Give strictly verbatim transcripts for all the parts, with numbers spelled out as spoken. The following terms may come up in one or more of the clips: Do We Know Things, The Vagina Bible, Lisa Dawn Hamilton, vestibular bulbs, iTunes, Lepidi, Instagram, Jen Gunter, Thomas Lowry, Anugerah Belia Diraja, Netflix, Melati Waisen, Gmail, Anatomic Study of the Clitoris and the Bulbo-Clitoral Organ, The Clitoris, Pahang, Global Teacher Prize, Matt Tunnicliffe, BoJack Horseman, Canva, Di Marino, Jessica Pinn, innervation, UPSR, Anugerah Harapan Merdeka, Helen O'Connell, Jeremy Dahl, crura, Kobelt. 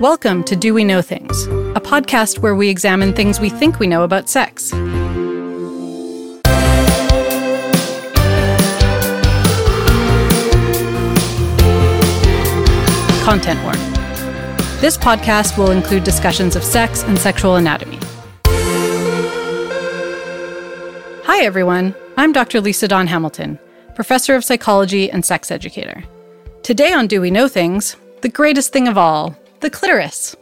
Welcome to Do We Know Things, a podcast where we examine things we think we know about sex. Content warning. This podcast will include discussions of sex and sexual anatomy. Hi, everyone. I'm Doctor Lisa Dawn Hamilton, professor of psychology and sex educator. Today on Do We Know Things, the greatest thing of all, the clitoris.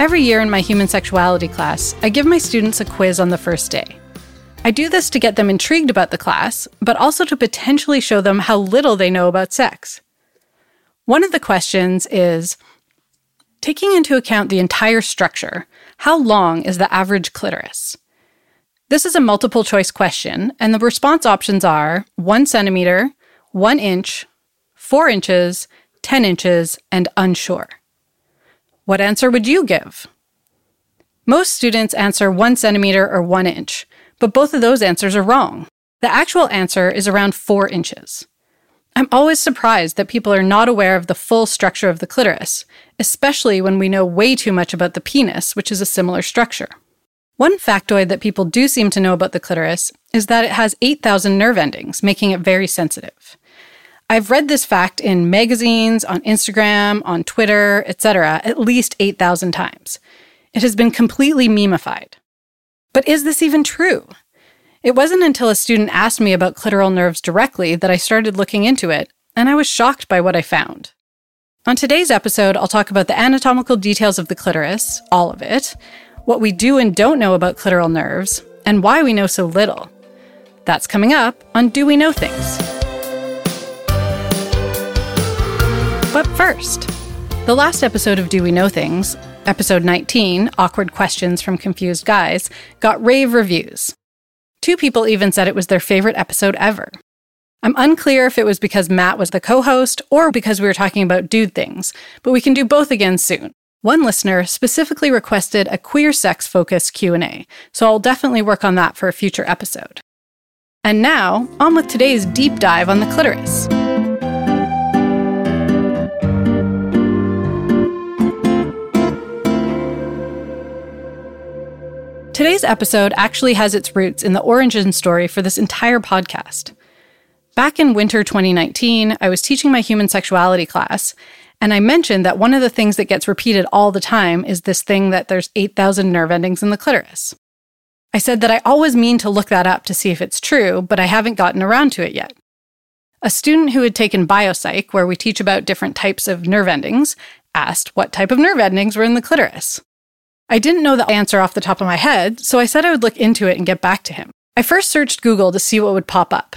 Every year in my human sexuality class, I give my students a quiz on the first day. I do this to get them intrigued about the class, but also to potentially show them how little they know about sex. One of the questions is, taking into account the entire structure, how long is the average clitoris? This is a multiple choice question, and the response options are one centimeter, one inch, four inches, ten inches, and unsure. What answer would you give? Most students answer one centimeter or one inch, but both of those answers are wrong. The actual answer is around four inches. I'm always surprised that people are not aware of the full structure of the clitoris, especially when we know way too much about the penis, which is a similar structure. One factoid that people do seem to know about the clitoris is that it has eight thousand nerve endings, making it very sensitive. I've read this fact in magazines, on Instagram, on Twitter, et cetera, at least eight thousand times. It has been completely memeified. But is this even true? It wasn't until a student asked me about clitoral nerves directly that I started looking into it, and I was shocked by what I found. On today's episode, I'll talk about the anatomical details of the clitoris, all of it, what we do and don't know about clitoral nerves, and why we know so little. That's coming up on Do We Know Things. But first, the last episode of Do We Know Things, episode nineteen, Awkward Questions from Confused Guys, got rave reviews. Two people even said it was their favorite episode ever. I'm unclear if it was because Matt was the co-host or because we were talking about dude things, but we can do both again soon. One listener specifically requested a queer sex-focused Q and A, so I'll definitely work on that for a future episode. And now, on with today's deep dive on the clitoris. Today's episode actually has its roots in the origin story for this entire podcast. Back in winter twenty nineteen, I was teaching my human sexuality class, and I mentioned that one of the things that gets repeated all the time is this thing that there's eight thousand nerve endings in the clitoris. I said that I always mean to look that up to see if it's true, but I haven't gotten around to it yet. A student who had taken biopsych, where we teach about different types of nerve endings, asked what type of nerve endings were in the clitoris. I didn't know the answer off the top of my head, so I said I would look into it and get back to him. I first searched Google to see what would pop up.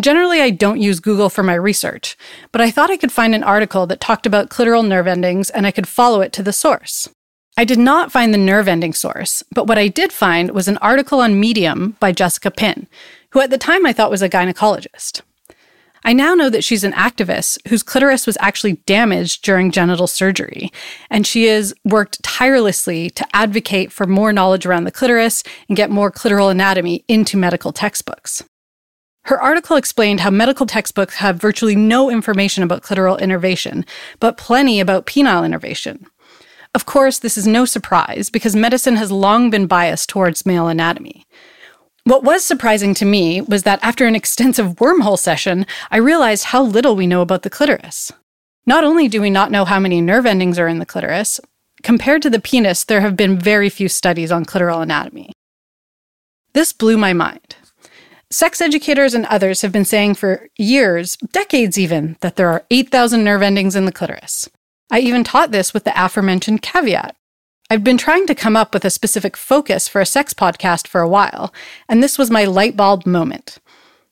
Generally, I don't use Google for my research, but I thought I could find an article that talked about clitoral nerve endings and I could follow it to the source. I did not find the nerve ending source, but what I did find was an article on Medium by Jessica Pinn, who at the time I thought was a gynecologist. I now know that she's an activist whose clitoris was actually damaged during genital surgery, and she has worked tirelessly to advocate for more knowledge around the clitoris and get more clitoral anatomy into medical textbooks. Her article explained how medical textbooks have virtually no information about clitoral innervation, but plenty about penile innervation. Of course, this is no surprise because medicine has long been biased towards male anatomy. What was surprising to me was that after an extensive wormhole session, I realized how little we know about the clitoris. Not only do we not know how many nerve endings are in the clitoris, compared to the penis, there have been very few studies on clitoral anatomy. This blew my mind. Sex educators and others have been saying for years, decades even, that there are eight thousand nerve endings in the clitoris. I even taught this with the aforementioned caveat. I've been trying to come up with a specific focus for a sex podcast for a while, and this was my light bulb moment.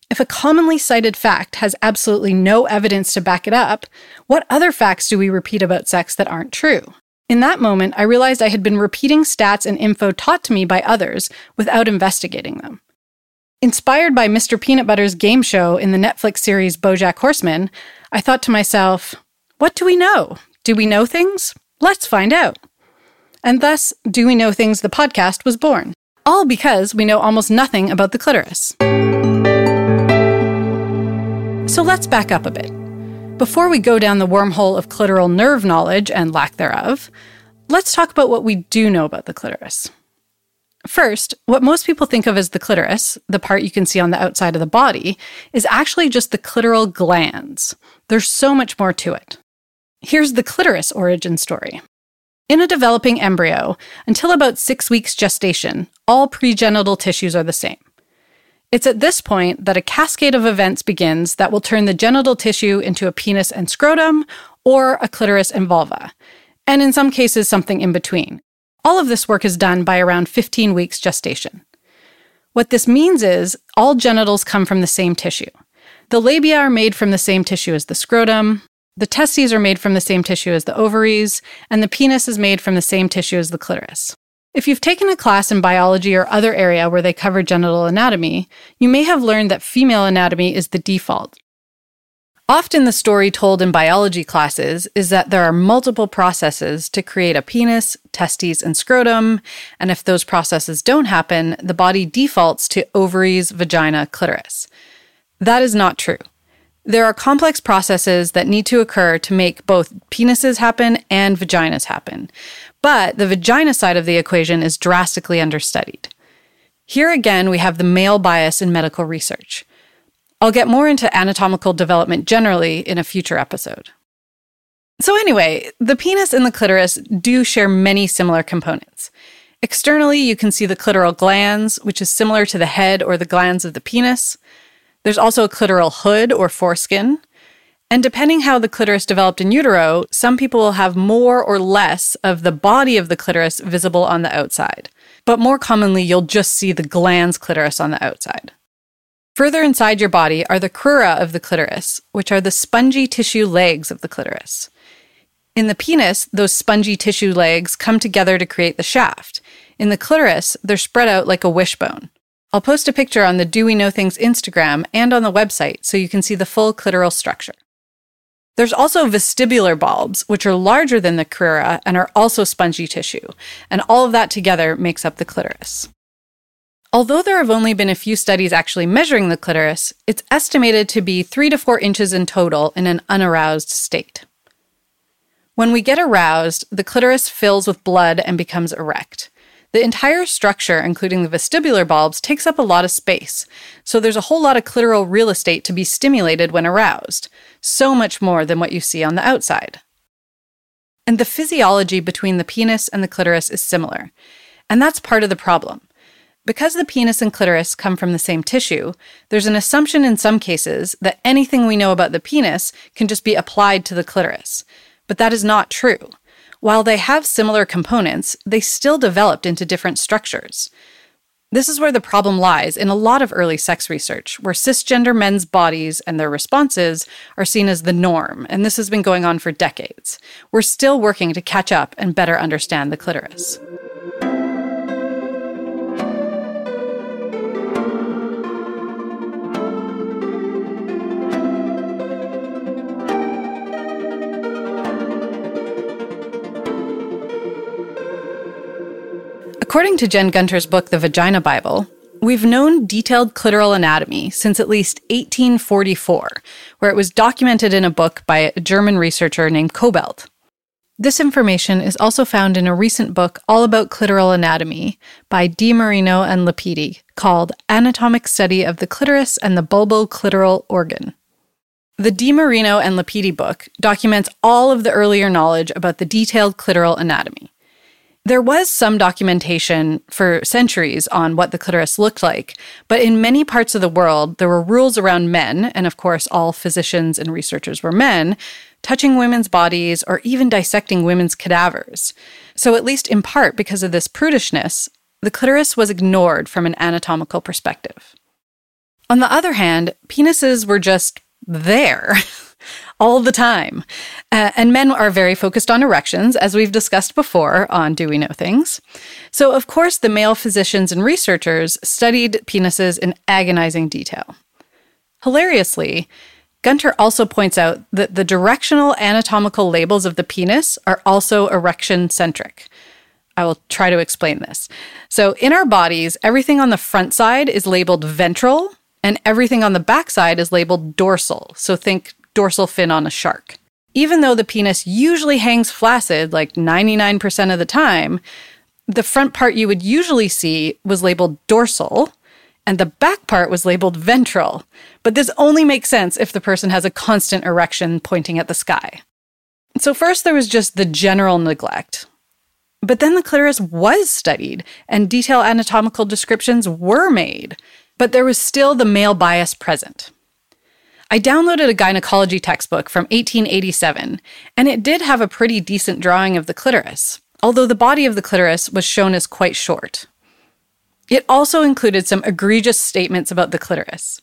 If a commonly cited fact has absolutely no evidence to back it up, what other facts do we repeat about sex that aren't true? In that moment, I realized I had been repeating stats and info taught to me by others without investigating them. Inspired by Mister Peanut Butter's game show in the Netflix series BoJack Horseman, I thought to myself, what do we know? Do we know things? Let's find out. And thus, Do We Know Things, the podcast, was born. All because we know almost nothing about the clitoris. So let's back up a bit. Before we go down the wormhole of clitoral nerve knowledge and lack thereof, let's talk about what we do know about the clitoris. First, what most people think of as the clitoris, the part you can see on the outside of the body, is actually just the clitoral glands. There's so much more to it. Here's the clitoris origin story. In a developing embryo, until about six weeks gestation, all pregenital tissues are the same. It's at this point that a cascade of events begins that will turn the genital tissue into a penis and scrotum, or a clitoris and vulva, and in some cases something in between. All of this work is done by around fifteen weeks gestation. What this means is all genitals come from the same tissue. The labia are made from the same tissue as the scrotum, the testes are made from the same tissue as the ovaries, and the penis is made from the same tissue as the clitoris. If you've taken a class in biology or other area where they cover genital anatomy, you may have learned that female anatomy is the default. Often the story told in biology classes is that there are multiple processes to create a penis, testes, and scrotum, and if those processes don't happen, the body defaults to ovaries, vagina, clitoris. That is not true. There are complex processes that need to occur to make both penises happen and vaginas happen, but the vagina side of the equation is drastically understudied. Here again, we have the male bias in medical research. I'll get more into anatomical development generally in a future episode. So anyway, the penis and the clitoris do share many similar components. Externally, you can see the clitoral glands, which is similar to the head or the glands of the penis. There's also a clitoral hood or foreskin. And depending how the clitoris developed in utero, some people will have more or less of the body of the clitoris visible on the outside. But more commonly, you'll just see the glans clitoris on the outside. Further inside your body are the crura of the clitoris, which are the spongy tissue legs of the clitoris. In the penis, those spongy tissue legs come together to create the shaft. In the clitoris, they're spread out like a wishbone. I'll post a picture on the Do We Know Things Instagram and on the website so you can see the full clitoral structure. There's also vestibular bulbs, which are larger than the crura and are also spongy tissue, and all of that together makes up the clitoris. Although there have only been a few studies actually measuring the clitoris, it's estimated to be three to four inches in total in an unaroused state. When we get aroused, the clitoris fills with blood and becomes erect. The entire structure, including the vestibular bulbs, takes up a lot of space, so there's a whole lot of clitoral real estate to be stimulated when aroused, so much more than what you see on the outside. And the physiology between the penis and the clitoris is similar, and that's part of the problem. Because the penis and clitoris come from the same tissue, there's an assumption in some cases that anything we know about the penis can just be applied to the clitoris, but that is not true. While they have similar components, they still developed into different structures. This is where the problem lies in a lot of early sex research, where cisgender men's bodies and their responses are seen as the norm, and this has been going on for decades. We're still working to catch up and better understand the clitoris. According to Jen Gunter's book, The Vagina Bible, we've known detailed clitoral anatomy since at least eighteen forty-four, where it was documented in a book by a German researcher named Kobelt. This information is also found in a recent book all about clitoral anatomy by Di Marino and Lepidi called Anatomic Study of the Clitoris and the Bulbo-Clitoral Organ. The Di Marino and Lepidi book documents all of the earlier knowledge about the detailed clitoral anatomy. There was some documentation for centuries on what the clitoris looked like, but in many parts of the world, there were rules around men, and of course all physicians and researchers were men, touching women's bodies or even dissecting women's cadavers. So at least in part because of this prudishness, the clitoris was ignored from an anatomical perspective. On the other hand, penises were just there. All the time. Uh, and men are very focused on erections, as we've discussed before on Do We Know Things. So, of course, the male physicians and researchers studied penises in agonizing detail. Hilariously, Gunter also points out that the directional anatomical labels of the penis are also erection-centric. I will try to explain this. So, in our bodies, everything on the front side is labeled ventral, and everything on the back side is labeled dorsal. So think dorsal fin on a shark. Even though the penis usually hangs flaccid like ninety-nine percent of the time, the front part you would usually see was labeled dorsal, and the back part was labeled ventral. But this only makes sense if the person has a constant erection pointing at the sky. So first there was just the general neglect. But then the clitoris was studied, and detailed anatomical descriptions were made. But there was still the male bias present. I downloaded a gynecology textbook from eighteen eighty-seven, and it did have a pretty decent drawing of the clitoris, although the body of the clitoris was shown as quite short. It also included some egregious statements about the clitoris.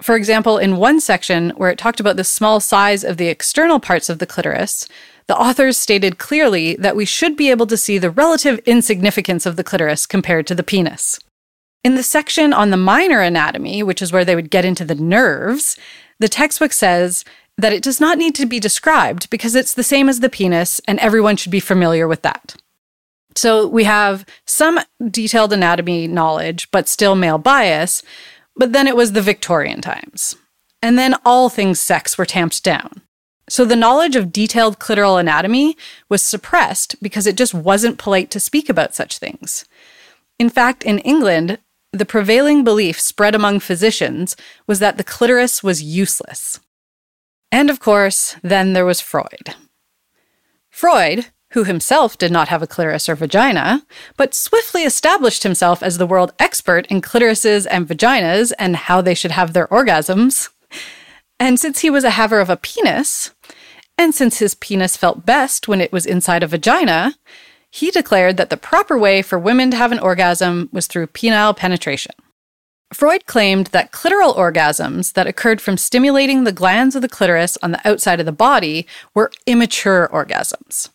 For example, in one section where it talked about the small size of the external parts of the clitoris, the authors stated clearly that we should be able to see the relative insignificance of the clitoris compared to the penis. In the section on the minor anatomy, which is where they would get into the nerves, the textbook says that it does not need to be described because it's the same as the penis and everyone should be familiar with that. So we have some detailed anatomy knowledge, but still male bias, but then it was the Victorian times. And then all things sex were tamped down. So the knowledge of detailed clitoral anatomy was suppressed because it just wasn't polite to speak about such things. In fact, in England, the prevailing belief spread among physicians was that the clitoris was useless. And of course, then there was Freud. Freud, who himself did not have a clitoris or vagina, but swiftly established himself as the world expert in clitorises and vaginas and how they should have their orgasms. And since he was a haver of a penis, and since his penis felt best when it was inside a vagina, he declared that the proper way for women to have an orgasm was through penile penetration. Freud claimed that clitoral orgasms that occurred from stimulating the glands of the clitoris on the outside of the body were immature orgasms.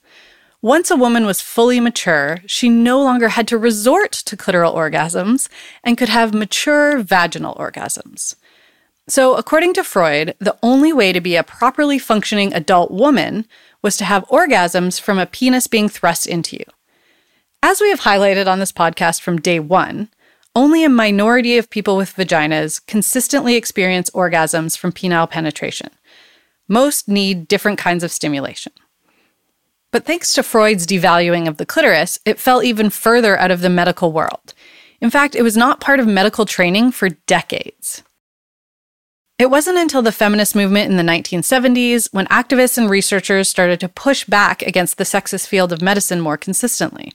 Once a woman was fully mature, she no longer had to resort to clitoral orgasms and could have mature vaginal orgasms. So, according to Freud, the only way to be a properly functioning adult woman was to have orgasms from a penis being thrust into you. As we have highlighted on this podcast from day one, only a minority of people with vaginas consistently experience orgasms from penile penetration. Most need different kinds of stimulation. But thanks to Freud's devaluing of the clitoris, it fell even further out of the medical world. In fact, it was not part of medical training for decades. It wasn't until the feminist movement in the nineteen seventies when activists and researchers started to push back against the sexist field of medicine more consistently.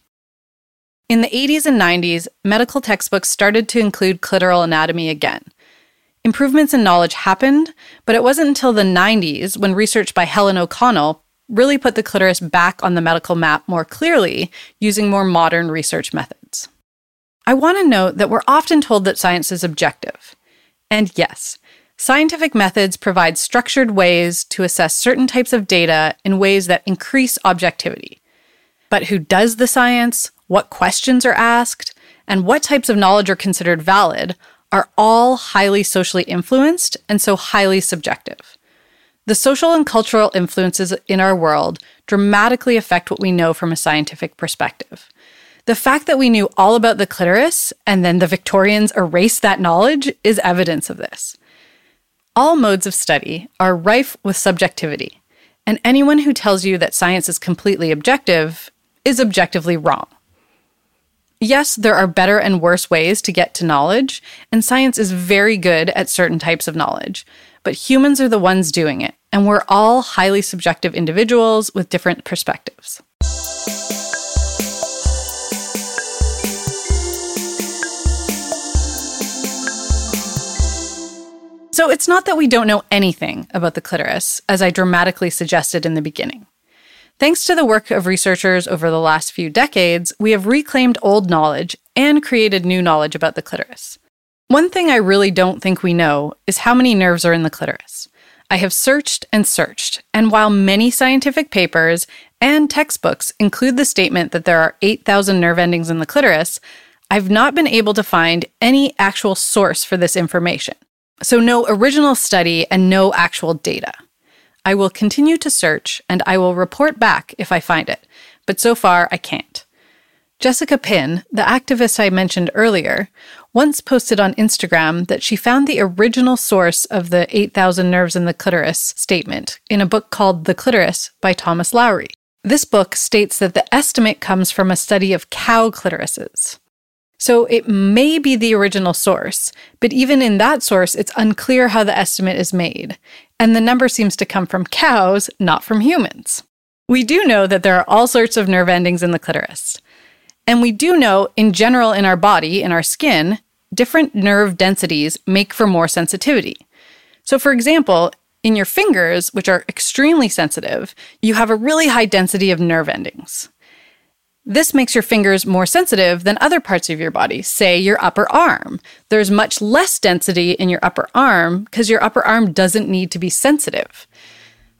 In the eighties and nineties, medical textbooks started to include clitoral anatomy again. Improvements in knowledge happened, but it wasn't until the nineties when research by Helen O'Connell really put the clitoris back on the medical map more clearly using more modern research methods. I want to note that we're often told that science is objective. And yes, scientific methods provide structured ways to assess certain types of data in ways that increase objectivity. But who does the science, what questions are asked, and what types of knowledge are considered valid are all highly socially influenced and so highly subjective. The social and cultural influences in our world dramatically affect what we know from a scientific perspective. The fact that we knew all about the clitoris and then the Victorians erased that knowledge is evidence of this. All modes of study are rife with subjectivity, and anyone who tells you that science is completely objective is objectively wrong. Yes, there are better and worse ways to get to knowledge, and science is very good at certain types of knowledge. But humans are the ones doing it, and we're all highly subjective individuals with different perspectives. So it's not that we don't know anything about the clitoris, as I dramatically suggested in the beginning. Thanks to the work of researchers over the last few decades, we have reclaimed old knowledge and created new knowledge about the clitoris. One thing I really don't think we know is how many nerves are in the clitoris. I have searched and searched, and while many scientific papers and textbooks include the statement that there are eight thousand nerve endings in the clitoris, I've not been able to find any actual source for this information. So no original study and no actual data. I will continue to search, and I will report back if I find it, but so far I can't. Jessica Pinn, the activist I mentioned earlier, once posted on Instagram that she found the original source of the eight thousand nerves in the clitoris statement in a book called The Clitoris by Thomas Lowry. This book states that the estimate comes from a study of cow clitorises. So it may be the original source, but even in that source, it's unclear how the estimate is made, and the number seems to come from cows, not from humans. We do know that there are all sorts of nerve endings in the clitoris. And we do know, in general, in our body, in our skin, different nerve densities make for more sensitivity. So, for example, in your fingers, which are extremely sensitive, you have a really high density of nerve endings. This makes your fingers more sensitive than other parts of your body, say your upper arm. There's much less density in your upper arm because your upper arm doesn't need to be sensitive.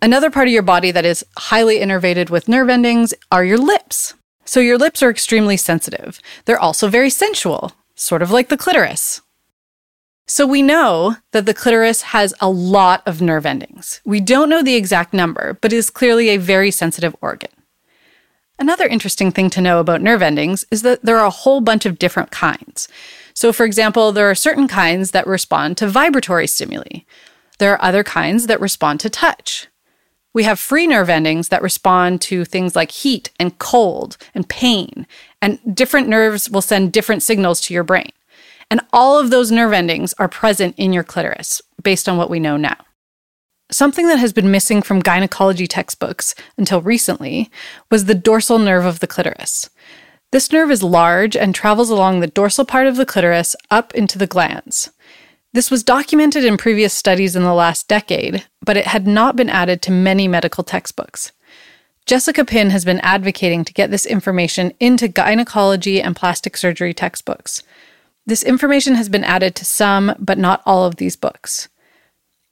Another part of your body that is highly innervated with nerve endings are your lips. So your lips are extremely sensitive. They're also very sensual, sort of like the clitoris. So we know that the clitoris has a lot of nerve endings. We don't know the exact number, but it is clearly a very sensitive organ. Another interesting thing to know about nerve endings is that there are a whole bunch of different kinds. So for example, there are certain kinds that respond to vibratory stimuli. There are other kinds that respond to touch. We have free nerve endings that respond to things like heat and cold and pain, and different nerves will send different signals to your brain. And all of those nerve endings are present in your clitoris, based on what we know now. Something that has been missing from gynecology textbooks until recently was the dorsal nerve of the clitoris. This nerve is large and travels along the dorsal part of the clitoris up into the glands. This was documented in previous studies in the last decade, but it had not been added to many medical textbooks. Jessica Pinn has been advocating to get this information into gynecology and plastic surgery textbooks. This information has been added to some, but not all of these books.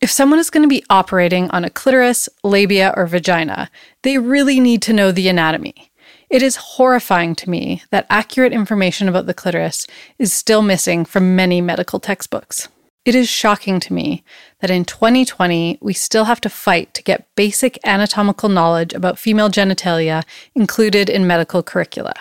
If someone is going to be operating on a clitoris, labia, or vagina, they really need to know the anatomy. It is horrifying to me that accurate information about the clitoris is still missing from many medical textbooks. It is shocking to me that in twenty twenty, we still have to fight to get basic anatomical knowledge about female genitalia included in medical curricula.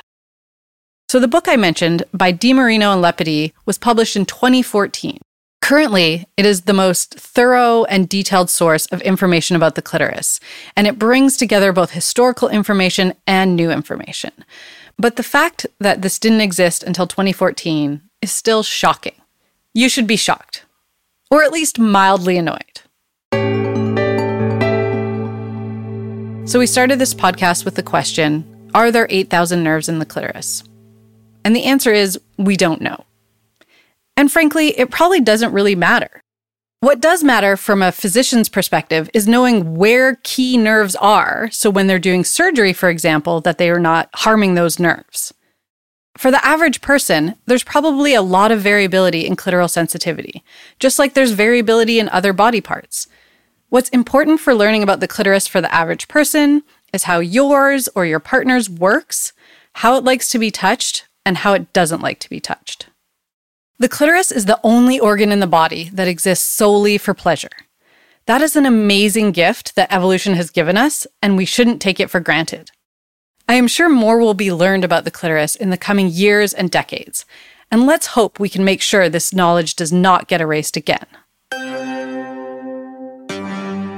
So the book I mentioned by Di Marino and Lepidi was published in twenty fourteen. Currently, it is the most thorough and detailed source of information about the clitoris, and it brings together both historical information and new information. But the fact that this didn't exist until twenty fourteen is still shocking. You should be shocked. Or at least mildly annoyed. So we started this podcast with the question, are there eight thousand nerves in the clitoris? And the answer is, we don't know. And frankly, it probably doesn't really matter. What does matter from a physician's perspective is knowing where key nerves are, so when they're doing surgery, for example, that they are not harming those nerves. For the average person, there's probably a lot of variability in clitoral sensitivity, just like there's variability in other body parts. What's important for learning about the clitoris for the average person is how yours or your partner's works, how it likes to be touched, and how it doesn't like to be touched. The clitoris is the only organ in the body that exists solely for pleasure. That is an amazing gift that evolution has given us, and we shouldn't take it for granted. I am sure more will be learned about the clitoris in the coming years and decades, and let's hope we can make sure this knowledge does not get erased again.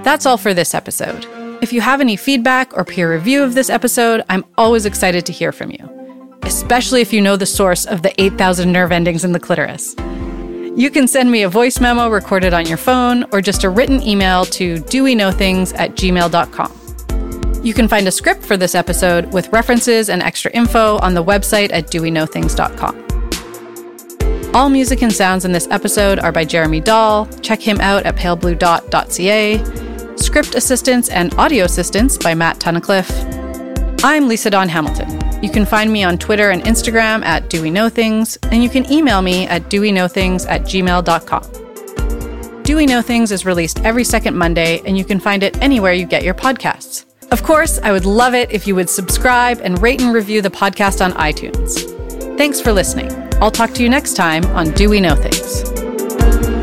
That's all for this episode. If you have any feedback or peer review of this episode, I'm always excited to hear from you, especially if you know the source of the eight thousand nerve endings in the clitoris. You can send me a voice memo recorded on your phone or just a written email to do we know things at gmail dot com. You can find a script for this episode with references and extra info on the website at do we know things dot com. All music and sounds in this episode are by Jeremy Dahl. Check him out at pale blue dot dot c a. Script assistance and audio assistance by Matt Tunnicliffe. I'm Lisa Dawn Hamilton. You can find me on Twitter and Instagram at Do We Know Things, and you can email me at do we know things at gmail dot com. Do We Know Things is released every second Monday, and you can find it anywhere you get your podcasts. Of course, I would love it if you would subscribe and rate and review the podcast on iTunes. Thanks for listening. I'll talk to you next time on Do We Know Things?